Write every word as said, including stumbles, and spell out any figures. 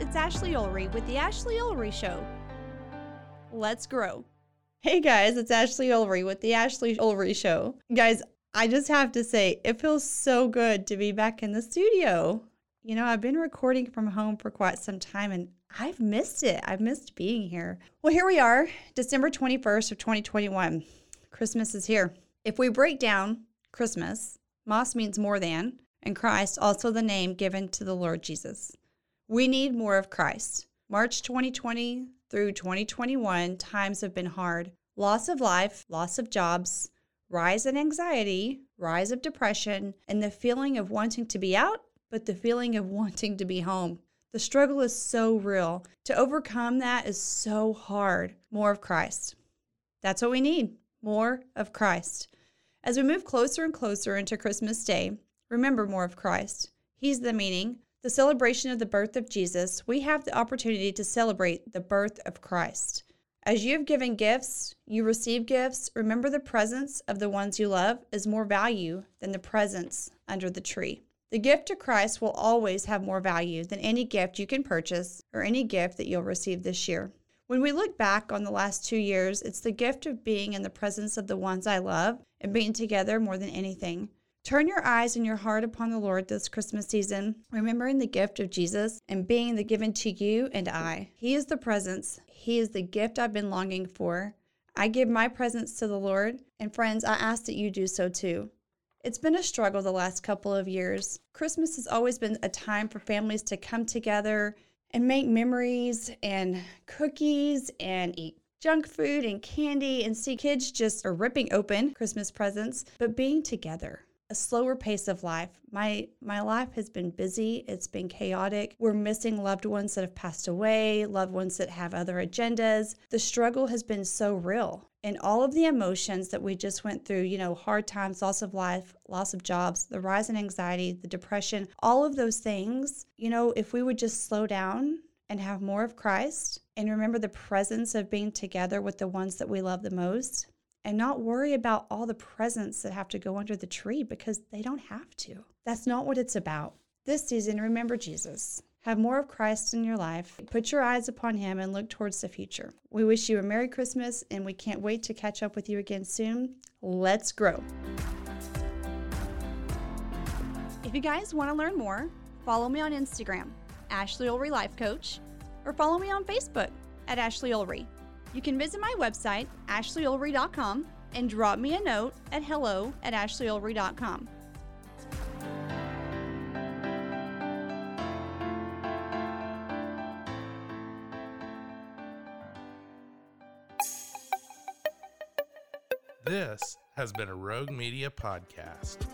It's Ashley Uhlry with The Ashley Uhlry Show. Let's grow. Hey guys, it's Ashley Uhlry with The Ashley Uhlry Show. Guys, I just have to say, it feels so good to be back in the studio. You know, I've been recording from home for quite some time and I've missed it. I've missed being here. Well, here we are, December twenty-first of twenty twenty-one. Christmas is here. If we break down Christmas, Mas means more than, and Christ, also the name given to the Lord Jesus. We need more of Christ. March twenty twenty through twenty twenty-one, times have been hard. Loss of life, loss of jobs, rise in anxiety, rise of depression, and the feeling of wanting to be out, but the feeling of wanting to be home. The struggle is so real. To overcome that is so hard. More of Christ. That's what we need. More of Christ. As we move closer and closer into Christmas Day, remember more of Christ. He's the meaning. The celebration of the birth of Jesus, we have the opportunity to celebrate the birth of Christ. As you have given gifts, you receive gifts. Remember, the presence of the ones you love is more value than the presents under the tree. The gift of Christ will always have more value than any gift you can purchase or any gift that you'll receive this year. When we look back on the last two years, it's the gift of being in the presence of the ones I love and being together more than anything. Turn your eyes and your heart upon the Lord this Christmas season, remembering the gift of Jesus and being the given to you and I. He is the presence. He is the gift I've been longing for. I give my presence to the Lord, and friends, I ask that you do so too. It's been a struggle the last couple of years. Christmas has always been a time for families to come together and make memories and cookies and eat junk food and candy and see kids just are ripping open Christmas presents, but being together. A slower pace of life. My my life has been busy. It's been chaotic. We're missing loved ones that have passed away, loved ones that have other agendas. The struggle has been so real. And all of the emotions that we just went through, you know, hard times, loss of life, loss of jobs, the rise in anxiety, the depression, all of those things, you know, if we would just slow down and have more of Christ and remember the presence of being together with the ones that we love the most, and not worry about all the presents that have to go under the tree because they don't have to. That's not what it's about. This season, remember Jesus. Have more of Christ in your life. Put your eyes upon him and look towards the future. We wish you a Merry Christmas, and we can't wait to catch up with you again soon. Let's grow. If you guys want to learn more, follow me on Instagram, Ashley Uhlry Life Coach, or follow me on Facebook at Ashley Uhlry. You can visit my website, Ashley Uhlry dot com, and drop me a note at hello at Ashley Uhlry dot com. This has been a Rogue Media Podcast.